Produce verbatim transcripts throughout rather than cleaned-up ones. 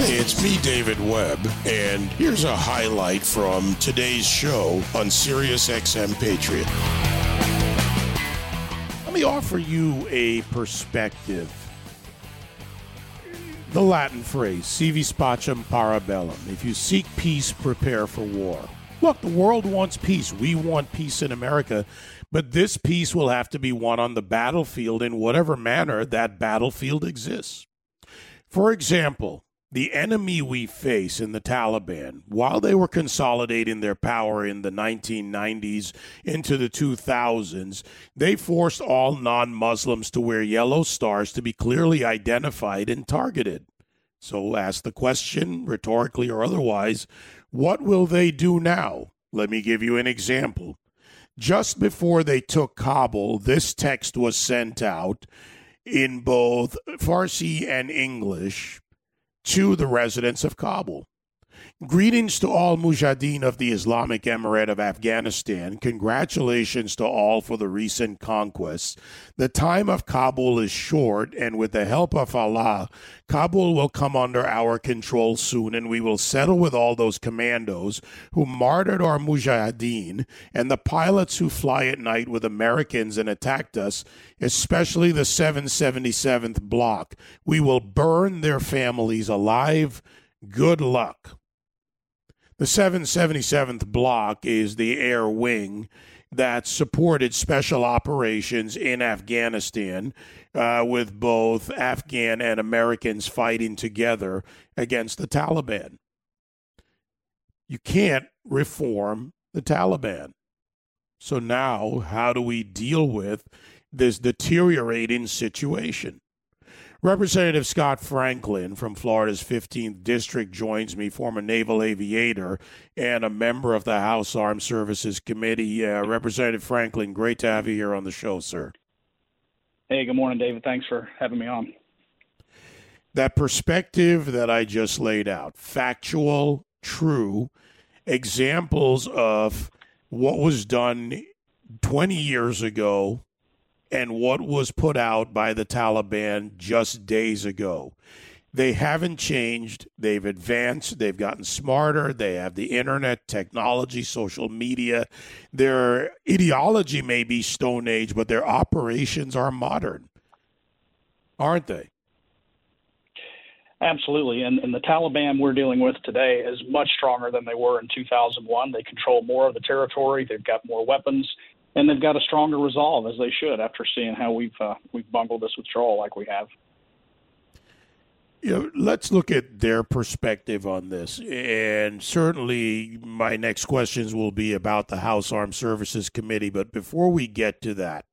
Hey, it's me, David Webb, and here's a highlight from today's show on Sirius X M Patriot. Let me offer you a perspective. The Latin phrase, sivi spatium para bellum. If you seek peace, prepare for war. Look, the world wants peace. We want peace in America. But this peace will have to be won on the battlefield in whatever manner that battlefield exists. For example, the enemy we face in the Taliban, while they were consolidating their power in the nineteen nineties into the two thousands, they forced all non-Muslims to wear yellow stars to be clearly identified and targeted. So ask the question, rhetorically or otherwise, what will they do now? Let me give you an example. Just before they took Kabul, this text was sent out in both Farsi and English to the residents of Kabul. Greetings to all Mujahideen of the Islamic Emirate of Afghanistan. Congratulations to all for the recent conquests. The time of Kabul is short, and with the help of Allah, Kabul will come under our control soon, and we will settle with all those commandos who martyred our Mujahideen and the pilots who fly at night with Americans and attacked us, especially the seven seventy-seventh block. We will burn their families alive. Good luck. The seven seventy-seventh block is the air wing that supported special operations in Afghanistan uh, with both Afghan and Americans fighting together against the Taliban. You can't reform the Taliban. So now, how do we deal with this deteriorating situation? Representative Scott Franklin from Florida's fifteenth District joins me, former naval aviator and a member of the House Armed Services Committee. Uh, Representative Franklin, great to have you here on the show, sir. Hey, good morning, David. Thanks for having me on. That perspective that I just laid out, factual, true, examples of what was done twenty years ago and what was put out by the Taliban just days ago. They haven't changed. They've advanced. They've gotten smarter. They have the internet, technology, social media. Their ideology may be Stone Age, but their operations are modern, aren't they? Absolutely. And, and the Taliban we're dealing with today is much stronger than they were in two thousand one. They control more of the territory. They've got more weapons. And they've got a stronger resolve, as they should, after seeing how we've uh, we've bungled this withdrawal like we have. You know, let's look at their perspective on this. And certainly my next questions will be about the House Armed Services Committee. But before we get to that,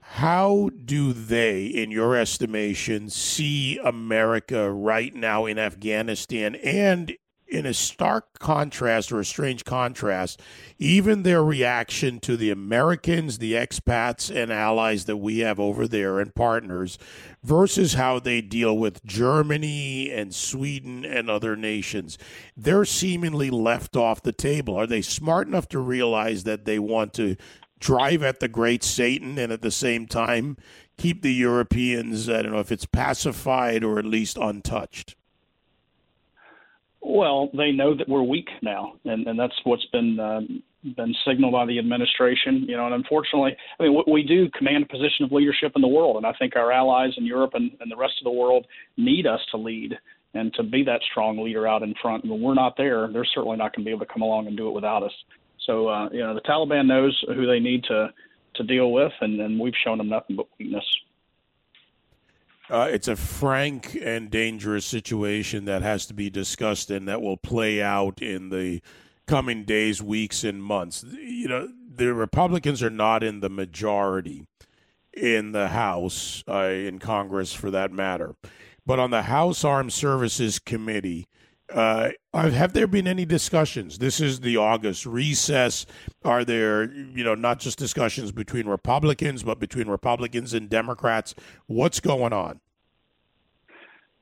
how do they, in your estimation, see America right now in Afghanistan and in a stark contrast or a strange contrast, even their reaction to the Americans, the expats and allies that we have over there and partners versus how they deal with Germany and Sweden and other nations? They're seemingly left off the table. Are they smart enough to realize that they want to drive at the great Satan and at the same time keep the Europeans, I don't know if it's pacified or at least untouched? Well, they know that we're weak now, and, and that's what's been um, been signaled by the administration. You know, and unfortunately, I mean, we, we do command a position of leadership in the world, and I think our allies in Europe and, and the rest of the world need us to lead and to be that strong leader out in front. And when we're not there, they're certainly not going to be able to come along and do it without us. So, uh, you know, the Taliban knows who they need to, to deal with, and, and we've shown them nothing but weakness. Uh, it's a frank and dangerous situation that has to be discussed and that will play out in the coming days, weeks, and months. You know, the Republicans are not in the majority in the House, uh, in Congress for that matter. But on the House Armed Services Committee, uh, have there been any discussions? This is the August recess. Are there, you know, not just discussions between Republicans, but between Republicans and Democrats? What's going on?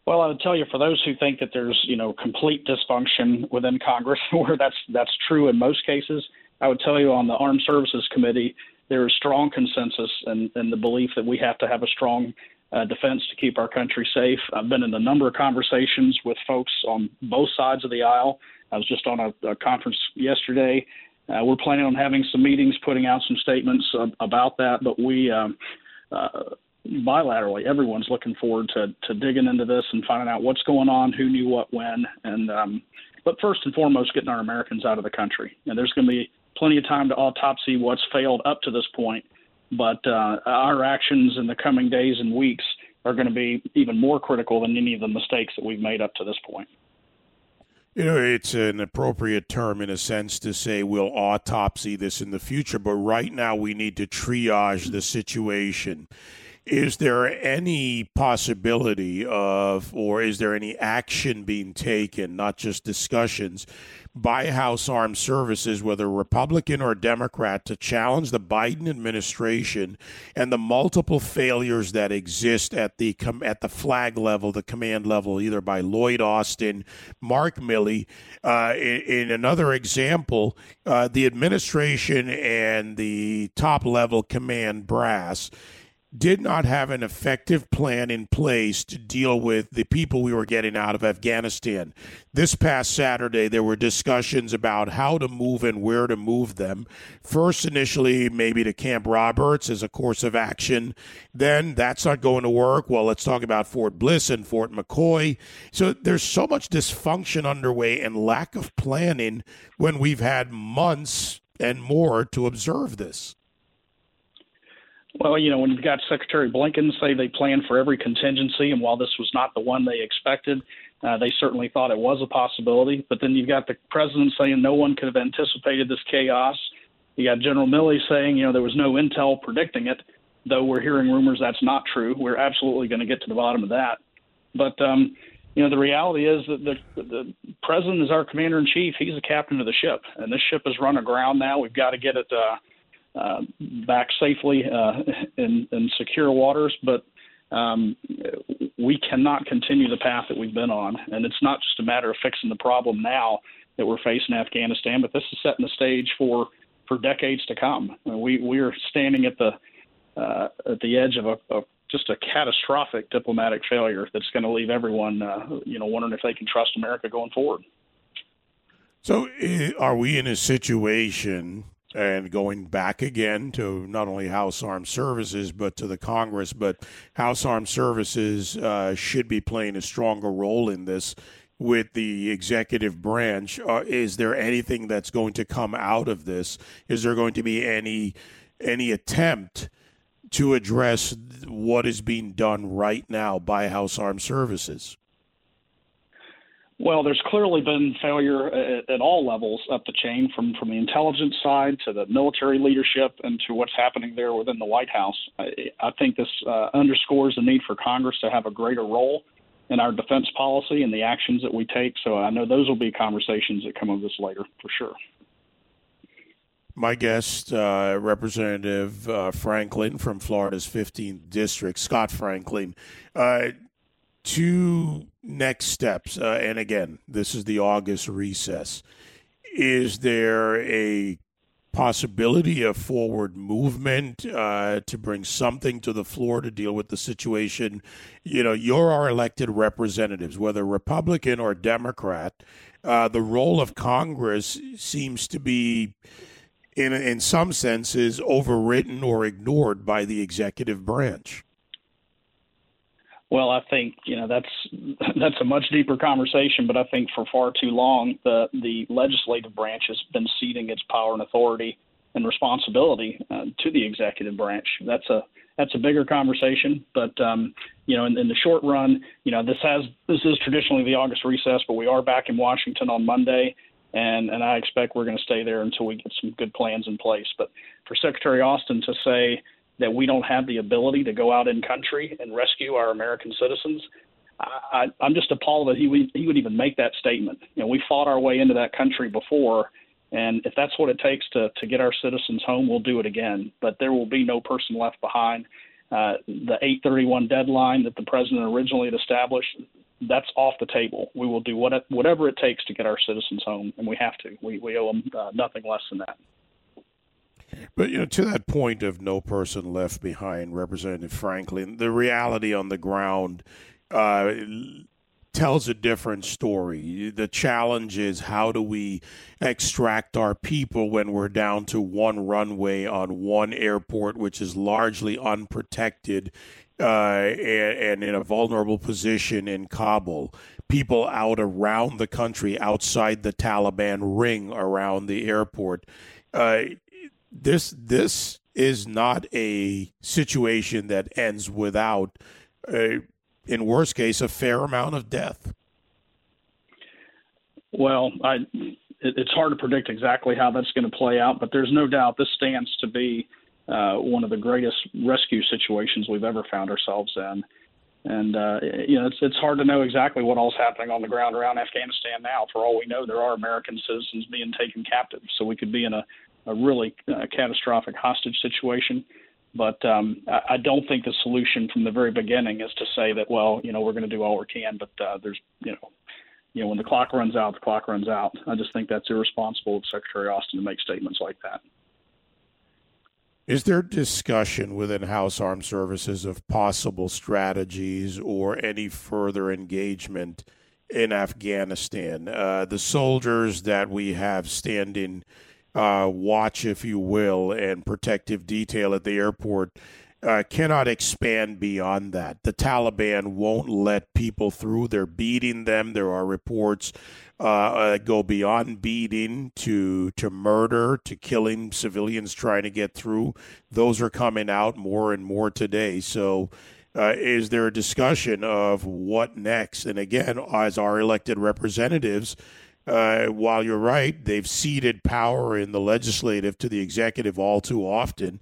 Well, I'll tell you, for those who think that there's, you know, complete dysfunction within Congress, where that's that's true in most cases, I would tell you on the Armed Services Committee, there is strong consensus and the belief that we have to have a strong uh, defense to keep our country safe. I've been in a number of conversations with folks on both sides of the aisle. I was just on a, a conference yesterday. Uh, we're planning on having some meetings, putting out some statements uh, about that, but we um, uh, bilaterally, everyone's looking forward to, to digging into this and finding out what's going on, who knew what when, and um, but first and foremost, getting our Americans out of the country. And there's going to be plenty of time to autopsy what's failed up to this point, but uh, our actions in the coming days and weeks are going to be even more critical than any of the mistakes that we've made up to this point. You know, it's an appropriate term in a sense to say we'll autopsy this in the future, but right now we need to triage the situation. Is there any possibility of, or is there any action being taken, not just discussions, by House Armed Services, whether Republican or Democrat, to challenge the Biden administration and the multiple failures that exist at the com- at the flag level, the command level, either by Lloyd Austin, Mark Milley? Uh, in, in another example, uh, the administration and the top level command brass did not have an effective plan in place to deal with the people we were getting out of Afghanistan. This past Saturday, there were discussions about how to move and where to move them. First, initially, maybe to Camp Roberts as a course of action. Then that's not going to work. Well, let's talk about Fort Bliss and Fort McCoy. So there's so much dysfunction underway and lack of planning when we've had months and more to observe this. Well, you know, when you've got Secretary Blinken say they planned for every contingency, and while this was not the one they expected, uh, they certainly thought it was a possibility. But then you've got the president saying no one could have anticipated this chaos. You got General Milley saying, you know, there was no intel predicting it, though we're hearing rumors that's not true. We're absolutely going to get to the bottom of that. But, um, you know, the reality is that the, the president is our commander in chief. He's the captain of the ship, and this ship has run aground now. We've got to get it uh, Uh, back safely uh, in, in secure waters, but um, we cannot continue the path that we've been on. And it's not just a matter of fixing the problem now that we're facing Afghanistan, but this is setting the stage for, for decades to come. We we are standing at the uh, at the edge of a, a just a catastrophic diplomatic failure that's going to leave everyone uh, you know wondering if they can trust America going forward. So, are we in a situation? And going back again to not only House Armed Services, but to the Congress, but House Armed Services uh, should be playing a stronger role in this with the executive branch. Uh, is there anything that's going to come out of this? Is there going to be any any attempt to address what is being done right now by House Armed Services? Well, there's clearly been failure at, at all levels up the chain, from, from the intelligence side to the military leadership and to what's happening there within the White House. I, I think this uh, underscores the need for Congress to have a greater role in our defense policy and the actions that we take. So I know those will be conversations that come of this later for sure. My guest, uh, Representative uh, Franklin from Florida's fifteenth District, Scott Franklin. Uh, two next steps, uh, and again, this is the August recess. Is there a possibility of forward movement uh, to bring something to the floor to deal with the situation? You know, you're our elected representatives, whether Republican or Democrat. Uh, the role of Congress seems to be, in, in some senses, overridden or ignored by the executive branch. Well, I think, you know, that's that's a much deeper conversation, but I think for far too long, the, the legislative branch has been ceding its power and authority and responsibility uh, to the executive branch. That's a that's a bigger conversation. But, um, you know, in, in the short run, you know, this has this is traditionally the August recess, but we are back in Washington on Monday. And, and I expect we're going to stay there until we get some good plans in place. But for Secretary Austin to say that we don't have the ability to go out in country and rescue our American citizens, I, I, I'm just appalled that he would, he would even make that statement. You know, we fought our way into that country before, and if that's what it takes to, to get our citizens home, we'll do it again. But there will be no person left behind. Uh, the eight thirty-one deadline that the president originally had established, that's off the table. We will do what, whatever it takes to get our citizens home, and we have to. We, we owe them uh, nothing less than that. But, you know, to that point of no person left behind, Representative Franklin, the reality on the ground uh, tells a different story. The challenge is, how do we extract our people when we're down to one runway on one airport, which is largely unprotected uh, and, and in a vulnerable position in Kabul? People out around the country, outside the Taliban ring around the airport. Uh, This this is not a situation that ends without, a, in worst case, a fair amount of death. Well, I, it, it's hard to predict exactly how that's going to play out, but there's no doubt this stands to be uh, one of the greatest rescue situations we've ever found ourselves in. And, uh, you know, it's, it's hard to know exactly what all's happening on the ground around Afghanistan now. For all we know, there are American citizens being taken captive, so we could be in a a really uh, catastrophic hostage situation. But um, I, I don't think the solution from the very beginning is to say that, well, you know, we're going to do all we can, but uh, there's, you know, you know, when the clock runs out, the clock runs out. I just think that's irresponsible of Secretary Austin to make statements like that. Is there discussion within House Armed Services of possible strategies or any further engagement in Afghanistan? Uh, the soldiers that we have stand in Uh, watch, if you will, and protective detail at the airport uh, cannot expand beyond that. The Taliban won't let people through. They're beating them. There are reports uh, that go beyond beating to to murder, to killing civilians trying to get through. Those are coming out more and more today. So uh, is there a discussion of what next? And again, as our elected representatives, Uh, while you're right, they've ceded power in the legislative to the executive all too often.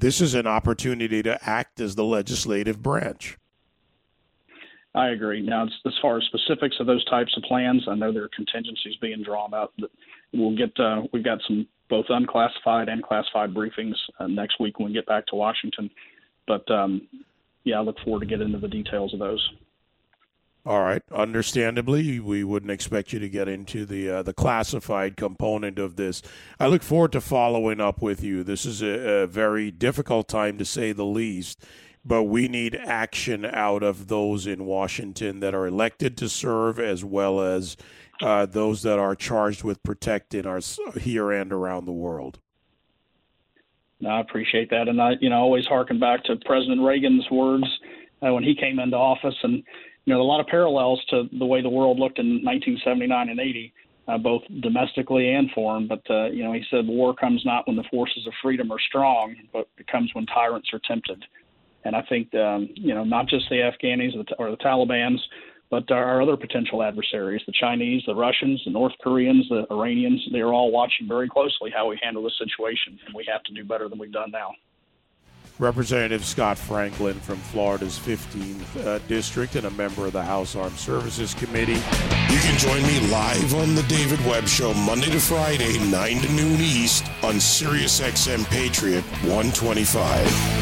This is an opportunity to act as the legislative branch. I agree. Now, as far as specifics of those types of plans, I know there are contingencies being drawn up. That we'll get. Uh, we've got some both unclassified and classified briefings uh, next week when we get back to Washington. But um, yeah, I look forward to getting into the details of those. All right. Understandably, we wouldn't expect you to get into the uh, the classified component of this. I look forward to following up with you. This is a, a very difficult time, to say the least, but we need action out of those in Washington that are elected to serve, as well as uh, those that are charged with protecting us here and around the world. No, I appreciate that. And I, you know, always harken back to President Reagan's words uh, when he came into office, and you know, a lot of parallels to the way the world looked in nineteen seventy-nine and eighty, uh, both domestically and foreign. But, uh, you know, he said, war comes not when the forces of freedom are strong, but it comes when tyrants are tempted. And I think, um, you know, not just the Afghanis or the Talibans, but our other potential adversaries, the Chinese, the Russians, the North Koreans, the Iranians, they're all watching very closely how we handle this situation. And we have to do better than we've done now. Representative Scott Franklin from Florida's fifteenth uh, District and a member of the House Armed Services Committee. You can join me live on the David Webb Show Monday to Friday, nine to noon East on Sirius X M Patriot one twenty-five.